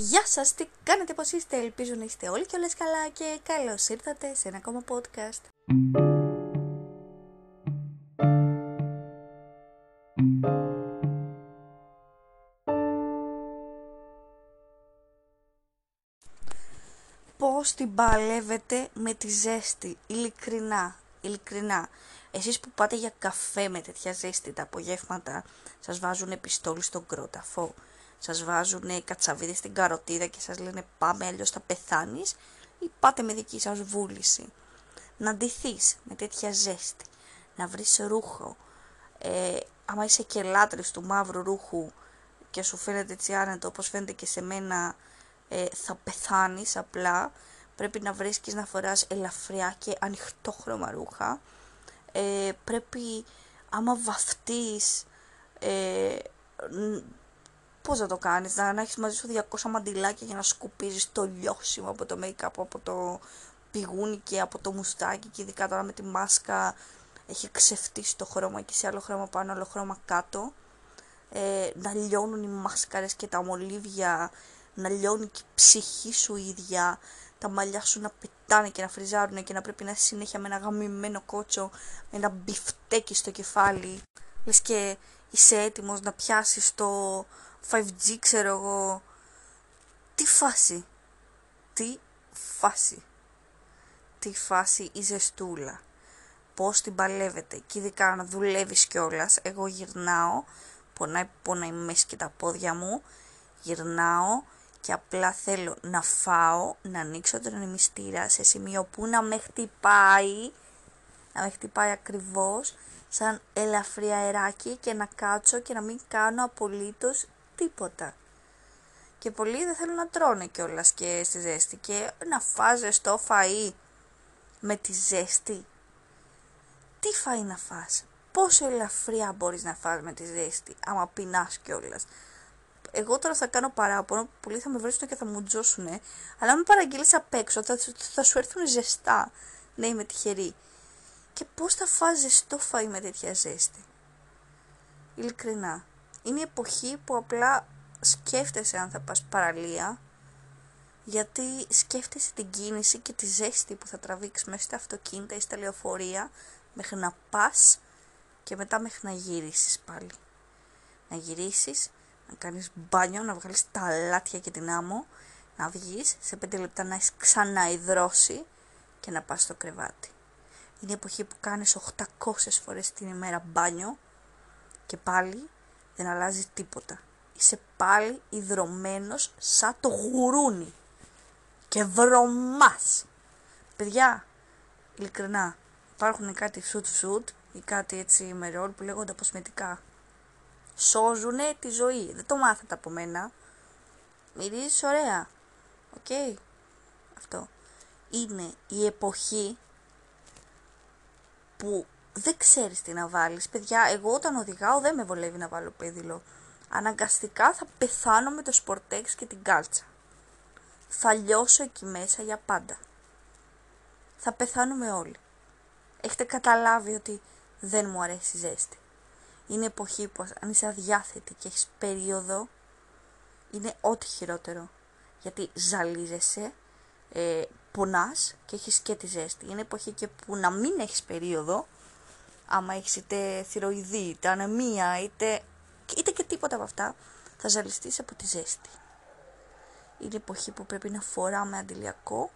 Γεια σας, τι κάνετε, πώς είστε, ελπίζω να είστε όλοι και όλες καλά και καλώς ήρθατε σε ένα ακόμα podcast. Πώς την παλεύετε με τη ζέστη, ειλικρινά. Εσείς που πάτε για καφέ με τέτοια ζέστη τα απογεύματα, σας βάζουν επιστόλι στον κρόταφο, σας βάζουν κατσαβίδες στην καροτίδα και σας λένε πάμε αλλιώς θα πεθάνεις, ή πάτε με δική σας βούληση να ντυθείς με τέτοια ζέστη, να βρεις ρούχο, άμα είσαι και λάτρης του μαύρου ρούχου και σου φαίνεται έτσι άνετο όπως φαίνεται και σε μένα, θα πεθάνεις απλά. Πρέπει να βρίσκεις να φοράς ελαφριά και ανοιχτόχρωμα ρούχα. Πρέπει άμα βαφτείς, πώς να το κάνεις, να έχεις μαζί σου 200 μαντιλάκια για να σκουπίζεις το λιώσιμο από το make-up, από το πηγούνι και από το μουστάκι, και ειδικά τώρα με τη μάσκα έχει ξεφτίσει το χρώμα και σε άλλο χρώμα πάνω, άλλο χρώμα κάτω, να λιώνουν οι μάσκαρες και τα μολύβια, να λιώνει και η ψυχή σου ίδια, τα μαλλιά σου να πετάνε και να φριζάρουν και να πρέπει να είσαι συνέχεια με ένα γαμημένο κότσο, με ένα μπιφτέκι στο κεφάλι, λες και είσαι έτοιμος να πιάσεις το 5G, ξέρω εγώ. Τι φάση η ζεστούλα, πώς την παλεύετε, και ειδικά να δουλεύεις κιόλας. Εγώ γυρνάω, πονάει μέσα και τα πόδια μου, γυρνάω και απλά θέλω να φάω, να ανοίξω τον ημιστήρα σε σημείο που να με χτυπάει ακριβώς σαν ελαφρύ αεράκι, και να κάτσω και να μην κάνω απολύτως τίποτα. Και πολλοί δεν θέλουν να τρώνε κιόλας και στη ζέστη, και να φας ζεστό φαΐ με τη ζέστη. Τι φαΐ να φας, πόσο ελαφριά μπορείς να φας με τη ζέστη άμα πεινάς κιόλας. Εγώ τώρα θα κάνω παράπονο, πολλοί θα με βρίσκουν και θα μου τζώσουνε, αλλά αν με παραγγείλεις απ' έξω θα σου έρθουν ζεστά. Ναι, είμαι τυχερή. Και πώς θα φας ζεστό φαΐ με τέτοια ζέστη, ειλικρινά. Είναι η εποχή που απλά σκέφτεσαι αν θα πας παραλία, γιατί σκέφτεσαι την κίνηση και τη ζέστη που θα τραβήξεις μέσα στα αυτοκίνητα ή στα λεωφορεία μέχρι να πας, και μετά μέχρι να γυρίσεις πάλι. Να γυρίσεις, να κάνεις μπάνιο, να βγάλεις τα λάτια και την άμμο, να βγεις σε 5 λεπτά να έχεις ξαναειδρώσει και να πας στο κρεβάτι. Είναι η εποχή που κάνεις 800 φορές την ημέρα μπάνιο και πάλι δεν αλλάζει τίποτα. Είσαι πάλι ιδρωμένος σαν το γουρούνι και βρωμάς. Παιδιά, ειλικρινά, υπάρχουν κάτι σουτ ή κάτι έτσι με ρόλ που λέγονται αποσμητικά. Σώζουνε τη ζωή. Δεν το μάθατε από μένα. Μυρίζεις ωραία. Οκ. Αυτό. Είναι η εποχή που δεν ξέρεις τι να βάλεις. Παιδιά, εγώ όταν οδηγάω δεν με βολεύει να βάλω πέδιλο. Αναγκαστικά θα πεθάνω με το σπορτέξ και την κάλτσα. Θα λιώσω εκεί μέσα για πάντα. Θα πεθάνουμε όλοι. Έχετε καταλάβει ότι δεν μου αρέσει η ζέστη. Είναι εποχή που αν είσαι αδιάθετη και έχεις περίοδο, είναι ό,τι χειρότερο. Γιατί ζαλίζεσαι, πονάς και έχεις και τη ζέστη. Είναι εποχή και που να μην έχεις περίοδο, άμα έχεις είτε θηροειδή, είτε ανεμία, είτε και τίποτα από αυτά, θα ζαλιστείς από τη ζέστη. Είναι εποχή που πρέπει να φοράμε αντιλιακό,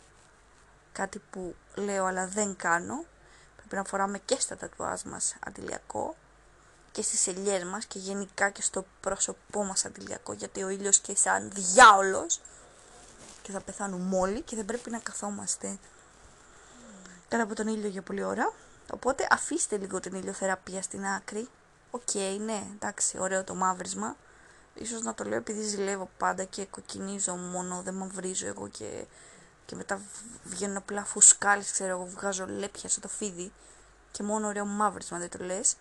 κάτι που λέω αλλά δεν κάνω. Πρέπει να φοράμε και στα τατουάζ μας αντιλιακό, και στις ελιές μας και γενικά και στο πρόσωπό μας αντιλιακό, γιατί ο ήλιος και σαν διάολος και θα πεθάνουμε όλοι και δεν πρέπει να καθόμαστε κάτω από τον ήλιο για πολλή ώρα. Οπότε αφήστε λίγο την ηλιοθεραπεία στην άκρη. Οκ, ναι, εντάξει, ωραίο το μαύρισμα. Ίσως να το λέω επειδή ζηλεύω πάντα και κοκκινίζω μόνο, δεν μαυρίζω εγώ, και μετά βγαίνω απλά φουσκάλης, ξέρω εγώ, βγάζω λέπια στο φίδι και μόνο ωραίο μαύρισμα, δεν το λες.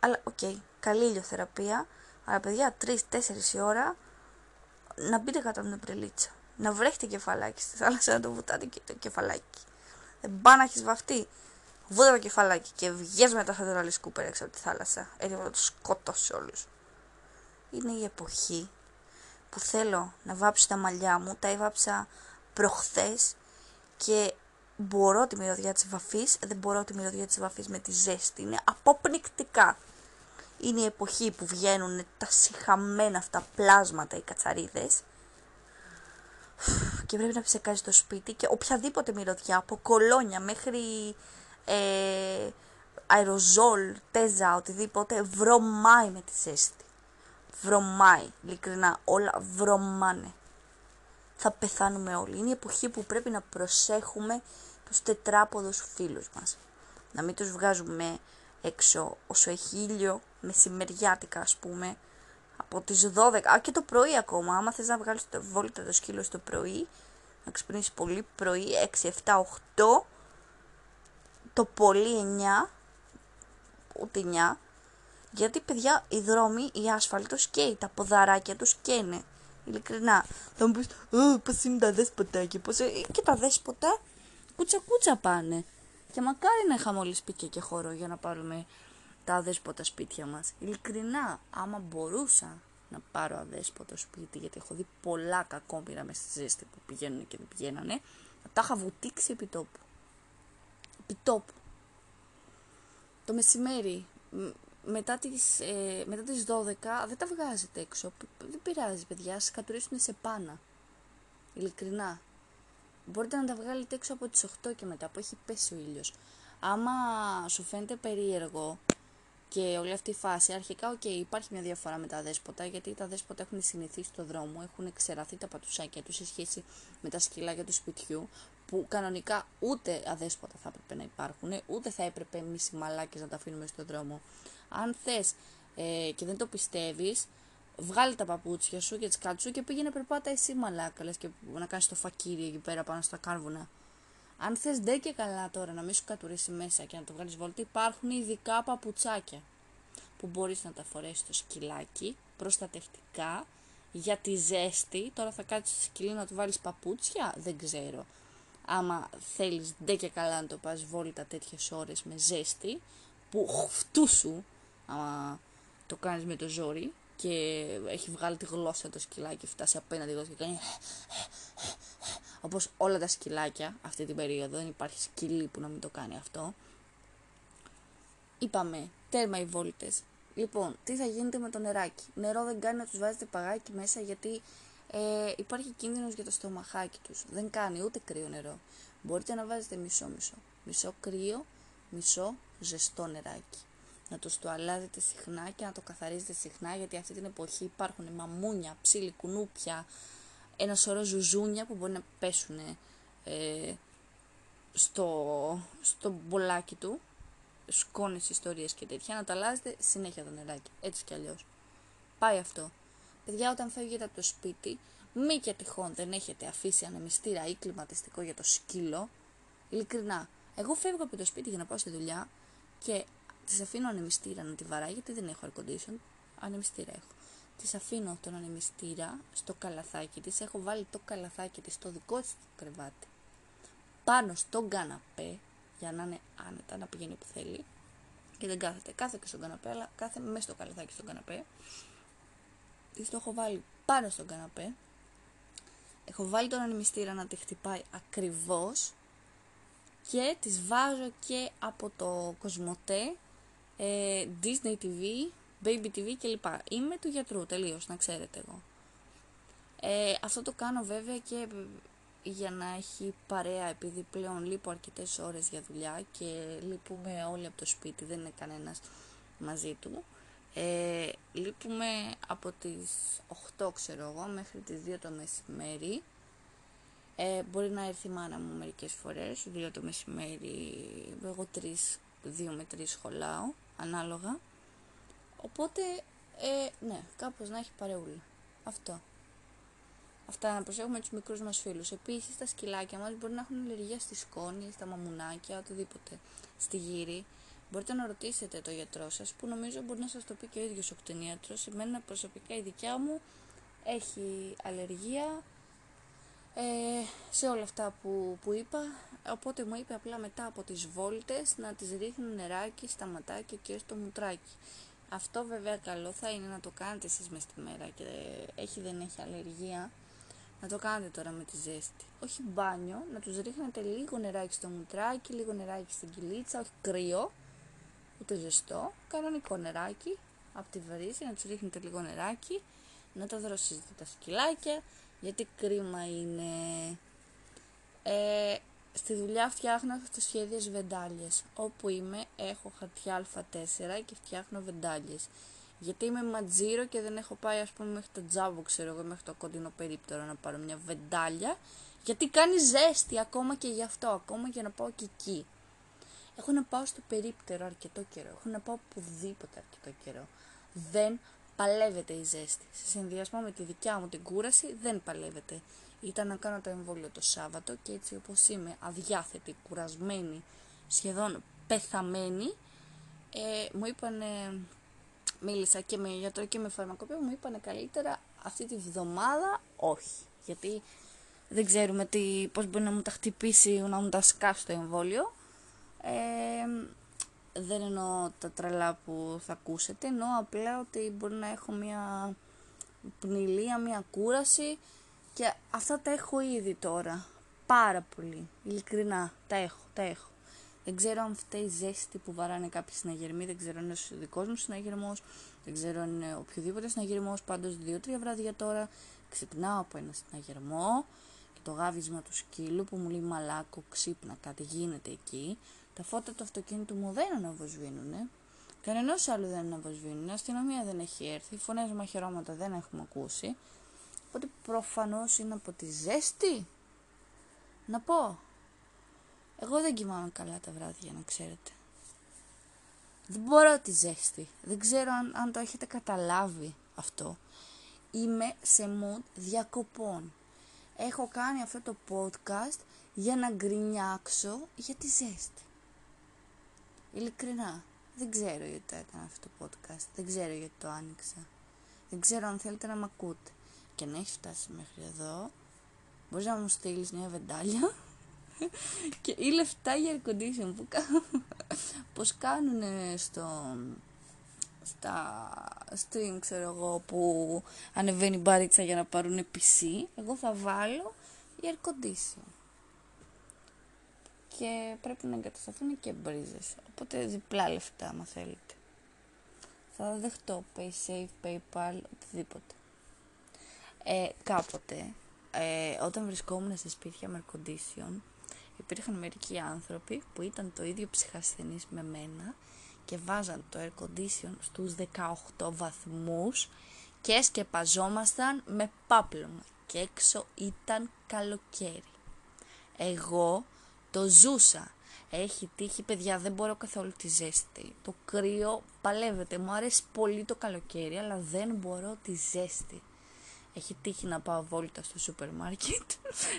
Αλλά οκ, καλή ηλιοθεραπεία. Αλλά παιδιά, 3-4 η ώρα να μπείτε κάτω από την ομπρελίτσα. Να βρέχετε κεφαλάκι στη θάλασσα, να το βουτάτε και το κεφαλάκι. Δεν πάει να έχεις βαφτεί. Βούτα το κεφαλάκι και βγες μετά σαν τον αλισκούπερ έξω από τη θάλασσα. Έτσι θα το σκοτώσει όλους. Είναι η εποχή που θέλω να βάψω τα μαλλιά μου, τα έβαψα προχθές και μπορώ τη μυρωδιά της βαφής, δεν μπορώ τη μυρωδιά της βαφής με τη ζέστη, είναι αποπνικτικά. Είναι η εποχή που βγαίνουν τα σιχαμένα αυτά πλάσματα, οι κατσαρίδες, και πρέπει να ψεκάζει το σπίτι και οποιαδήποτε μυρωδιά, από κολόνια μέχρι αεροζόλ, τέζα, οτιδήποτε, βρωμάει με τη ζέστη. Βρωμάει, ειλικρινά, όλα βρωμάνε. Θα πεθάνουμε όλοι. Είναι η εποχή που πρέπει να προσέχουμε τους τετράποδους φίλους μας. Να μην τους βγάζουμε έξω όσο έχει ήλιο, μεσημεριάτικα ας πούμε, από τις 12, και το πρωί ακόμα. Άμα θες να βγάλεις το βόλτα το σκύλο στο πρωί, να ξυπνήσεις πολύ πρωί, 6, 7, 8, το πολύ 9, ούτε 9, γιατί παιδιά οι δρόμοι, η άσφαλτος καίει, τα ποδαράκια τους καίνε. Ειλικρινά, θα μου πεις, πώς είναι τα δέσποτα και πώς... Και τα δέσποτα κουτσα-κουτσα πάνε. Και μακάρι να είχαμε όλοι σπίτια και χώρο για να πάρουμε τα αδέσποτα σπίτια μας. Ειλικρινά, άμα μπορούσα να πάρω αδέσποτο σπίτι, γιατί έχω δει πολλά κακόμπυρα μες στη ζέστη που πηγαίνουν και δεν πηγαίνανε, τα είχα βουτήξει επί τόπου. Το μεσημέρι, μετά τις 12, δεν τα βγάζετε έξω. Δεν πειράζει, παιδιά, σας κατουρίσουν σε πάνα. Ειλικρινά. Μπορείτε να τα βγάλετε έξω από τις 8 και μετά, που έχει πέσει ο ήλιος. Άμα σου φαίνεται περίεργο και όλη αυτή η φάση, αρχικά, οκ, υπάρχει μια διαφορά με τα δέσποτα, γιατί τα δέσποτα έχουν συνηθίσει στο δρόμο, έχουν ξεραθεί τα πατουσάκια τους σε σχέση με τα σκυλάκια του σπιτιού, που κανονικά ούτε αδέσποτα θα έπρεπε να υπάρχουν, ούτε θα έπρεπε εμείς οι μαλάκες να τα αφήνουμε στο δρόμο. Αν θες και δεν το πιστεύεις, βγάλε τα παπούτσια σου και τις κάτω σου και πήγαινε περπάτα εσύ μαλάκα, λες, και να κάνεις το φακύρι εκεί πέρα πάνω στα κάρβουνα. Αν θες ντε και καλά τώρα να μην σου κατουρίσει μέσα και να το βγάλεις βόλτα, υπάρχουν ειδικά παπουτσάκια που μπορείς να τα φορέσεις στο σκυλάκι, προστατευτικά, για τη ζέστη. Τώρα θα κάτσεις στο σκυλί να του βάλεις παπούτσια, δεν ξέρω. Άμα θέλεις ντε και καλά να το πας βόλτα τέτοιες ώρες με ζέστη, που χουφτούσου άμα το κάνεις με το ζόρι, και έχει βγάλει τη γλώσσα το σκυλάκι, φτάσει απέναντι γλώσσα και κάνει όπως όλα τα σκυλάκια αυτή την περίοδο, δεν υπάρχει σκυλί που να μην το κάνει αυτό. Είπαμε, τέρμα οι βόλτες. Λοιπόν, τι θα γίνεται με το νεράκι? Νερό δεν κάνει να τους βάζετε παγάκι μέσα, γιατί υπάρχει κίνδυνος για το στομαχάκι τους. Δεν κάνει ούτε κρύο νερό. Μπορείτε να βάζετε μισό-μισό. Μισό κρύο, μισό ζεστό νεράκι. Να το αλλάζετε συχνά και να το καθαρίζετε συχνά, γιατί αυτή την εποχή υπάρχουν μαμούνια, ψήλοι, κουνούπια, ένα σωρό ζουζούνια που μπορεί να πέσουν στο μπολάκι του, σκόνες, ιστορίες και τέτοια. Να τα αλλάζετε συνέχεια το νεράκι, έτσι κι αλλιώς. Πάει αυτό. Παιδιά, όταν φεύγετε από το σπίτι, μη και τυχόν δεν έχετε αφήσει ανεμιστήρα ή κλιματιστικό για το σκύλο. Ειλικρινά, εγώ φεύγω από το σπίτι για να πάω στη δουλειά και της αφήνω ανεμιστήρα να τη βαράει, γιατί δεν έχω air condition, ανεμιστήρα έχω. Της αφήνω τον ανεμιστήρα στο καλαθάκι της, έχω βάλει το καλαθάκι της στο δικό της κρεβάτι, πάνω στον καναπέ, για να είναι άνετα, να πηγαίνει που θέλει και δεν κάθεται. Κάθεται και στον καναπέ, αλλά κάθεται μέσα στο καλαθάκι στον καναπέ. Της το έχω βάλει πάνω στον καναπέ, έχω βάλει τον ανεμιστήρα να τη χτυπάει ακριβώς και της βάζω και από το Κοσμοτέ, Disney TV, Baby TV κλπ. Είμαι του γιατρού τελείως, να ξέρετε εγώ. Αυτό το κάνω βέβαια και για να έχει παρέα, επειδή πλέον λείπω αρκετές ώρες για δουλειά και λείπουμε όλοι από το σπίτι, δεν είναι κανένας μαζί του. Λείπουμε από τις 8 ξέρω εγώ μέχρι τις 2 το μεσημέρι. Μπορεί να έρθει η μάνα μου μερικές φορές, 2 το μεσημέρι, εγώ 2 με 3 σχολάω, ανάλογα. Οπότε, ναι, κάπως να έχει παρεούλα. Αυτό. Αυτά, να προσέχουμε τους μικρούς μας φίλους. Επίσης, τα σκυλάκια μας μπορεί να έχουν αλλεργία στη σκόνη, στα μαμουνάκια, οτιδήποτε, στη γύρι. Μπορείτε να ρωτήσετε το γιατρό σας, που νομίζω μπορεί να σας το πει και ο ίδιος ο κτηνίατρος. Εμένα προσωπικά η δικιά μου έχει αλλεργία σε όλα αυτά που είπα, οπότε μου είπε απλά μετά από τις βόλτες να τις ρίχνουν νεράκι στα ματάκια και στο μουτράκι. Αυτό βέβαια καλό θα είναι να το κάνετε εσείς μες τη μέρα και δεν έχει αλλεργία. Να το κάνετε τώρα με τη ζέστη. Όχι μπάνιο, να τους ρίχνετε λίγο νεράκι στο μουτράκι, λίγο νεράκι στην κυλίτσα, όχι κρύο, ούτε ζεστό. Κανονικό νεράκι από τη βρύση, να τους ρίχνετε λίγο νεράκι, να τα δροσίζετε τα σκυλάκια, γιατί κρίμα είναι. Στη δουλειά φτιάχνω στο σχέδιο βεντάλιες. Όπου είμαι έχω χαρτιά Α4 και φτιάχνω βεντάλιες. Γιατί είμαι ματζήρο και δεν έχω πάει μέχρι το Τζάβο, μέχρι το κοντινό περίπτερο να πάρω μια βεντάλια. Γιατί κάνει ζέστη ακόμα και γι' αυτό, ακόμα και να πάω και εκεί. Έχω να πάω στο περίπτερο αρκετό καιρό, έχω να πάω οπουδήποτε αρκετό καιρό. Δεν παλεύεται η ζέστη. Σε συνδυασμό με τη δικιά μου την κούραση δεν παλεύεται. Ήταν να κάνω το εμβόλιο το Σάββατο και έτσι όπως είμαι αδιάθετη, κουρασμένη, σχεδόν πεθαμένη, μου είπανε, μίλησα και με γιατρό και με φαρμακοποιό, μου είπανε καλύτερα αυτή τη βδομάδα όχι. Γιατί δεν ξέρουμε πώς μπορεί να μου τα χτυπήσει, να μου τα σκάσει το εμβόλιο. Δεν εννοώ τα τρελά που θα ακούσετε, εννοώ απλά ότι μπορεί να έχω μια πνηλία, μια κούραση. Και αυτά τα έχω ήδη τώρα, πάρα πολύ, ειλικρινά, τα έχω. Δεν ξέρω αν φταίει η ζέστη που βαράνε κάποιοι συναγερμοί, δεν ξέρω αν είναι ο δικός μου συναγερμός, δεν ξέρω αν είναι οποιοδήποτε συναγερμός, πάντως 2-3 βράδια τώρα ξυπνάω από ένα συναγερμό και το γάβισμα του σκύλου που μου λέει μαλάκο, ξύπνα, κάτι γίνεται εκεί, τα φώτα του αυτοκίνητου μου δεν αναβοσβήνουνε, κανενός άλλο δεν αναβοσβήνουνε, αστυνομία δεν έχει έρθει, φωνές μαχαιρώματα δεν έχουμε ακούσει. Οπότε προφανώς είναι από τη ζέστη. Να πω, εγώ δεν κοιμάμαι καλά τα βράδια, να ξέρετε. Δεν μπορώ τη ζέστη. Δεν ξέρω αν το έχετε καταλάβει αυτό. Είμαι σε mood διακοπών. Έχω κάνει αυτό το podcast για να γκρινιάξω για τη ζέστη. Ειλικρινά, δεν ξέρω γιατί το έκανα αυτό το podcast. Δεν ξέρω γιατί το άνοιξα. Δεν ξέρω αν θέλετε να μ' ακούτε. Και να έχει φτάσει μέχρι εδώ, μπορείς να μου στείλεις μια βεντάλια και ή λεφτά για air condition που κάνουν, πως κάνουν στα stream, ξέρω εγώ, που ανεβαίνει μπαρίτσα για να πάρουν PC. Εγώ θα βάλω air condition και πρέπει να εγκατασταθούν και μπρίζες, οπότε διπλά λεφτά άμα θέλετε. Θα δεχτώ PaySafe, PayPal, οτιδήποτε. Κάποτε, όταν βρισκόμουν σε σπίτια με air condition, υπήρχαν μερικοί άνθρωποι που ήταν το ίδιο ψυχασθενείς με μένα και βάζαν το air condition στους 18 βαθμούς και σκεπαζόμασταν με πάπλωμα και έξω ήταν καλοκαίρι. Εγώ το ζούσα. Έχει τύχει, παιδιά, δεν μπορώ καθόλου τη ζέστη. Το κρύο παλεύεται. Μου αρέσει πολύ το καλοκαίρι, αλλά δεν μπορώ τη ζέστη. Έχει τύχει να πάω βόλτα στο σούπερ μάρκετ,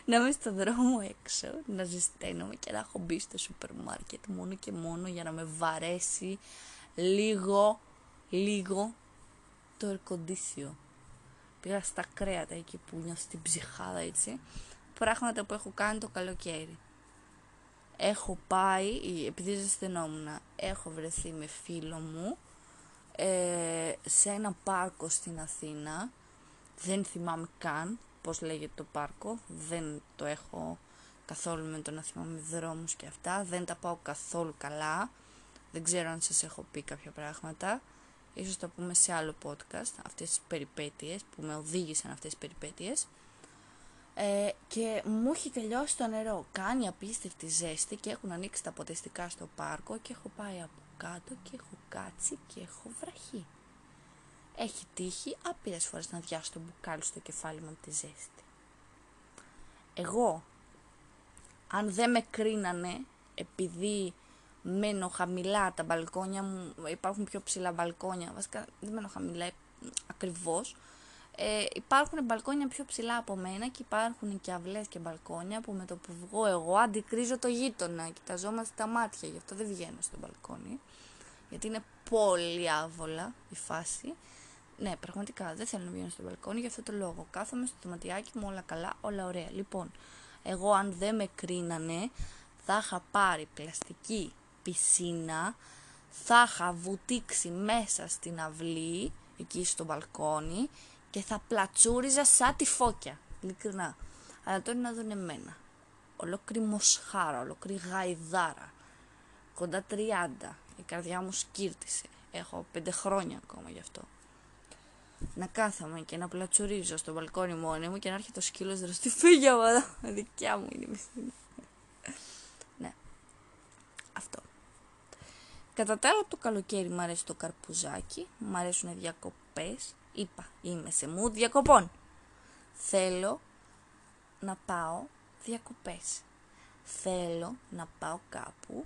να είμαι στο δρόμο έξω, να ζεσταίνομαι και να έχω μπει στο σούπερ μάρκετ μόνο και μόνο για να με βαρέσει λίγο το ερκοντήσιο. Πήγα στα κρέατα εκεί που νιώθω την ψυχάδα έτσι, πράγματα που έχω κάνει το καλοκαίρι. Έχω πάει, επειδή ζεσθενόμουν, έχω βρεθεί με φίλο μου σε ένα πάρκο στην Αθήνα. Δεν θυμάμαι καν πώς λέγεται το πάρκο, δεν το έχω καθόλου με το να θυμάμαι δρόμους και αυτά, δεν τα πάω καθόλου καλά, δεν ξέρω αν σας έχω πει κάποια πράγματα, ίσως τα πούμε σε άλλο podcast, αυτές τις περιπέτειες που με οδήγησαν αυτές τις περιπέτειες. Και μου έχει τελειώσει το νερό, κάνει απίστευτη ζέστη και έχουν ανοίξει τα ποτιστικά στο πάρκο και έχω πάει από κάτω και έχω κάτσει και έχω βραχεί. Έχει τύχει άπειρες φορές να διάσω το μπουκάλι στο κεφάλι μου από τη ζέστη. Εγώ, αν δεν με κρίνανε, επειδή μένω χαμηλά τα μπαλκόνια μου, υπάρχουν πιο ψηλά μπαλκόνια, βασικά δεν μένω χαμηλά ακριβώς, υπάρχουν μπαλκόνια πιο ψηλά από μένα και υπάρχουν και αυλές και μπαλκόνια που με το που βγω εγώ αντικρίζω το γείτονα, κοιταζόμαστε τα μάτια, γι' αυτό δεν βγαίνω στο μπαλκόνι, γιατί είναι πολύ άβολα η φάση. Ναι, πραγματικά δεν θέλω να βγαίνω στο μπαλκόνι για αυτό το λόγο. Κάθομαι στο δωματιάκι μου, όλα καλά, όλα ωραία. Λοιπόν, εγώ αν δεν με κρίνανε, θα είχα πάρει πλαστική πισίνα, θα είχα βουτήξει μέσα στην αυλή, εκεί στο μπαλκόνι, και θα πλατσούριζα σαν τη φώκια, ειλικρινά. Αλλά τώρα να δουν εμένα. Ολόκληρη μοσχάρα, ολόκληρη γαϊδάρα. Κοντά 30. Η καρδιά μου σκύρτησε. Έχω 5 χρόνια ακόμα γι' αυτό. Να κάθαμε και να πλατσουρίζω στο μπαλκόνι μόνη μου και να έρχεται ο σκύλος δραστή. Φύγε από εδώ, δικιά μου είναι η μισή. Ναι. Αυτό. Κατά τα άλλα, το καλοκαίρι μου αρέσει το καρπουζάκι. Μου αρέσουν οι διακοπές. Είπα, είμαι σε mood διακοπών. Θέλω να πάω διακοπές. Θέλω να πάω κάπου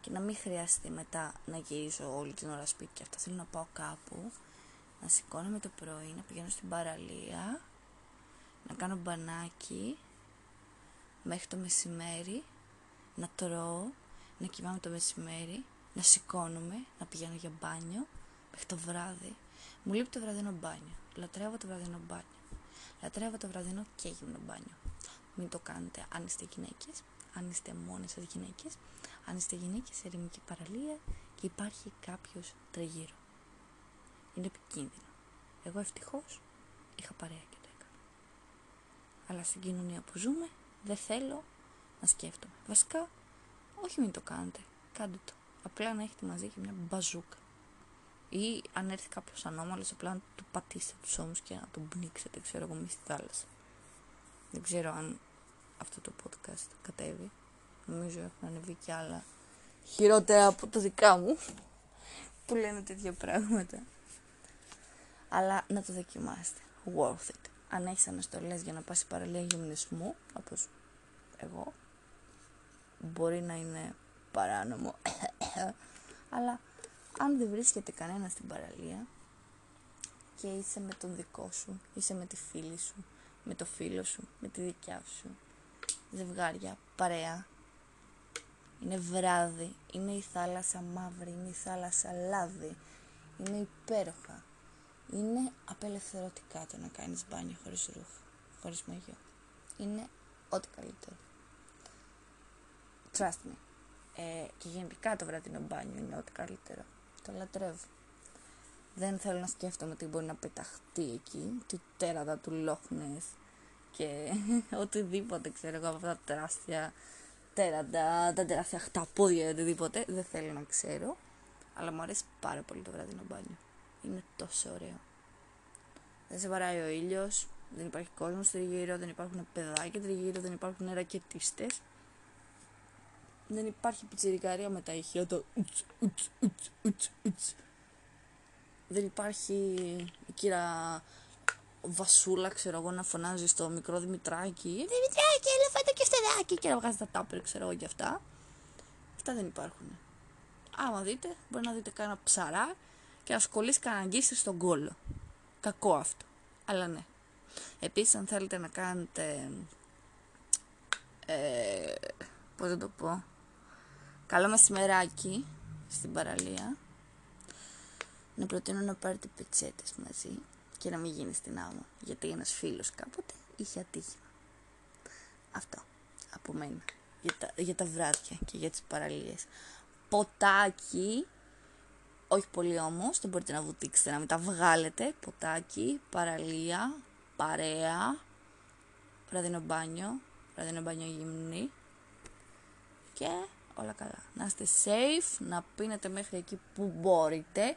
και να μην χρειάζεται μετά να γυρίζω όλη την ώρα σπίτι και αυτά. Θέλω να πάω κάπου, να σηκώνομαι το πρωί, να πηγαίνω στην παραλία, να κάνω μπανάκι μέχρι το μεσημέρι, να τρώω, να κοιμάμαι το μεσημέρι, να σηκώνομαι, να πηγαίνω για μπάνιο μέχρι το βράδυ. Μου λείπει το βραδινό μπάνιο. Λατρεύω το βραδινό μπάνιο. Λατρεύω το βραδινό και γυμνό μπάνιο. Μην το κάνετε αν είστε γυναίκες, αν είστε μόνες σας γυναίκες, αν είστε γυναίκες σε ερημική παραλία και υπάρχει κάποιος τριγύρω. Είναι επικίνδυνο. Εγώ ευτυχώς είχα παρέα και το έκανα. Αλλά στην κοινωνία που ζούμε δεν θέλω να σκέφτομαι. Βασικά, όχι μην το κάνετε. Κάντε το. Απλά να έχετε μαζί και μια μπαζούκα. Ή αν έρθει κάποιος ανώμαλος, απλά να του πατήσετε τους ώμους και να τον πνίξετε, ξέρω εγώ, μες στη θάλασσα. Δεν ξέρω αν αυτό το podcast κατέβει. Νομίζω έχουν ανεβεί και άλλα χειρότερα από τα δικά μου που λένε τέτοια πράγματα. Αλλά να το δοκιμάσετε. Worth it. Αν έχεις αναστολές για να πας σε παραλία γυμνισμού, όπως εγώ, μπορεί να είναι παράνομο, αλλά αν δεν βρίσκεται κανένα στην παραλία και είσαι με τον δικό σου, είσαι με τη φίλη σου, με το φίλο σου, με τη δικιά σου, ζευγάρια, παρέα, είναι βράδυ, είναι η θάλασσα μαύρη, είναι η θάλασσα λάδι, είναι υπέροχα. Είναι απελευθερωτικά το να κάνεις μπάνιο χωρίς ρούχα, χωρίς μαγιό. Είναι ό,τι καλύτερο. Trust me. Και γενικά το βραδινό μπάνιο είναι ό,τι καλύτερο. Το λατρεύω. Δεν θέλω να σκέφτομαι ότι μπορεί να πεταχτεί εκεί, του τέρατα, του λόχνες και οτιδήποτε, ξέρω εγώ, από αυτά τα τεράστια τέρατα, τα τεράστια χταπόδια, οτιδήποτε. Δεν θέλω να ξέρω, αλλά μου αρέσει πάρα πολύ το βραδινό μπάνιο. Είναι τόσο ωραίο. Δεν σε βαράει ο ήλιος, δεν υπάρχει κόσμος τριγύρω, δεν υπάρχουν παιδάκια τριγύρω, δεν υπάρχουν ρακετίστες. Δεν υπάρχει πιτσιρικαρία με τα ηχεία, το ουτς, ουτς, ουτς, ουτς, ουτς. Δεν υπάρχει η κύρα Βασούλα, ξέρω εγώ, να φωνάζει στο μικρό Δημητράκι. Δημητράκι, έλα φάει το κεφτεδάκι και να βγάζει τα τάπερ, ξέρω εγώ, και αυτά. Αυτά δεν υπάρχουν. Άμα δείτε, μπορεί να δείτε κάνα ψαρά και να σκολείς καναγκίστη στον κόλο. Κακό αυτό. Αλλά ναι. Επίσης, αν θέλετε να κάνετε... πώς να το πω... καλό μεσημεράκι στην παραλία. Να προτείνω να πάρετε πετσέτες μαζί και να μην γίνει στην άμμο. Γιατί ένας φίλος κάποτε είχε ατύχημα. Αυτό. Από μένα. Για τα βράδια και για τις παραλίες. Ποτάκι... όχι πολύ όμως, δεν μπορείτε να βουτήξετε, να μην τα βγάλετε. Ποτάκι, παραλία, παρέα, βραδινό μπάνιο γυμνή και όλα καλά. Να είστε safe, να πίνετε μέχρι εκεί που μπορείτε,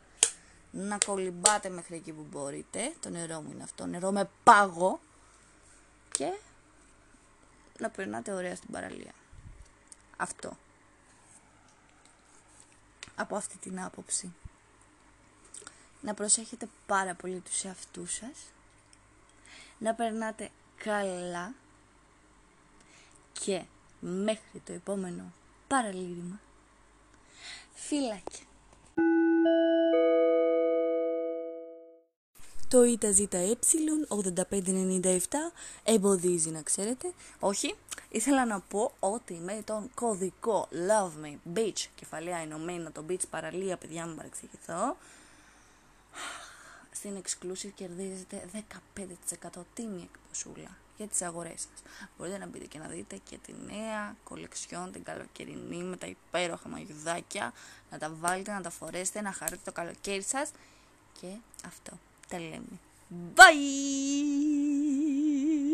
να κολυμπάτε μέχρι εκεί που μπορείτε. Το νερό μου είναι αυτό, νερό με πάγο και να περνάτε ωραία στην παραλία. Αυτό. Από αυτή την άποψη. Να προσέχετε πάρα πολύ τους εαυτούς σας, να περνάτε καλά και μέχρι το επόμενο παραλήρημα, φιλάκια. Το ΙΖΕ 8597 εμποδίζει, να ξέρετε. Όχι, ήθελα να πω ότι με τον κωδικό Love Me Beach, κεφαλαία ενωμένα, το beach παραλία, παιδιά μου, παρεξηγηθώ, στην Exclusive κερδίζετε 15% τίμια εκποσούλα για τις αγορές σας. Μπορείτε να μπείτε και να δείτε και τη νέα κολεξιόν, την καλοκαιρινή, με τα υπέροχα μαγιουδάκια, να τα βάλετε, να τα φορέσετε, να χαρείτε το καλοκαίρι σας. Και αυτό τα λέμε. Bye!